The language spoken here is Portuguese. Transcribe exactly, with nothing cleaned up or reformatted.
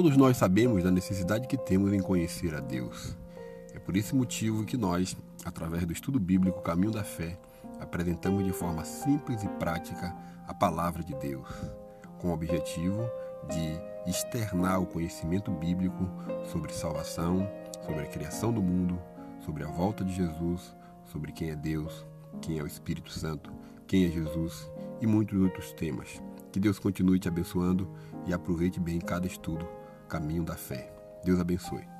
Todos nós sabemos da necessidade que temos em conhecer a Deus. É por esse motivo que nós, através do estudo bíblico Caminho da Fé, apresentamos de forma simples e prática a palavra de Deus, com o objetivo de externar o conhecimento bíblico sobre salvação, sobre a criação do mundo, sobre a volta de Jesus, sobre quem é Deus, quem é o Espírito Santo, quem é Jesus e muitos outros temas. Que Deus continue te abençoando e aproveite bem cada estudo, Caminho da Fé. Deus abençoe.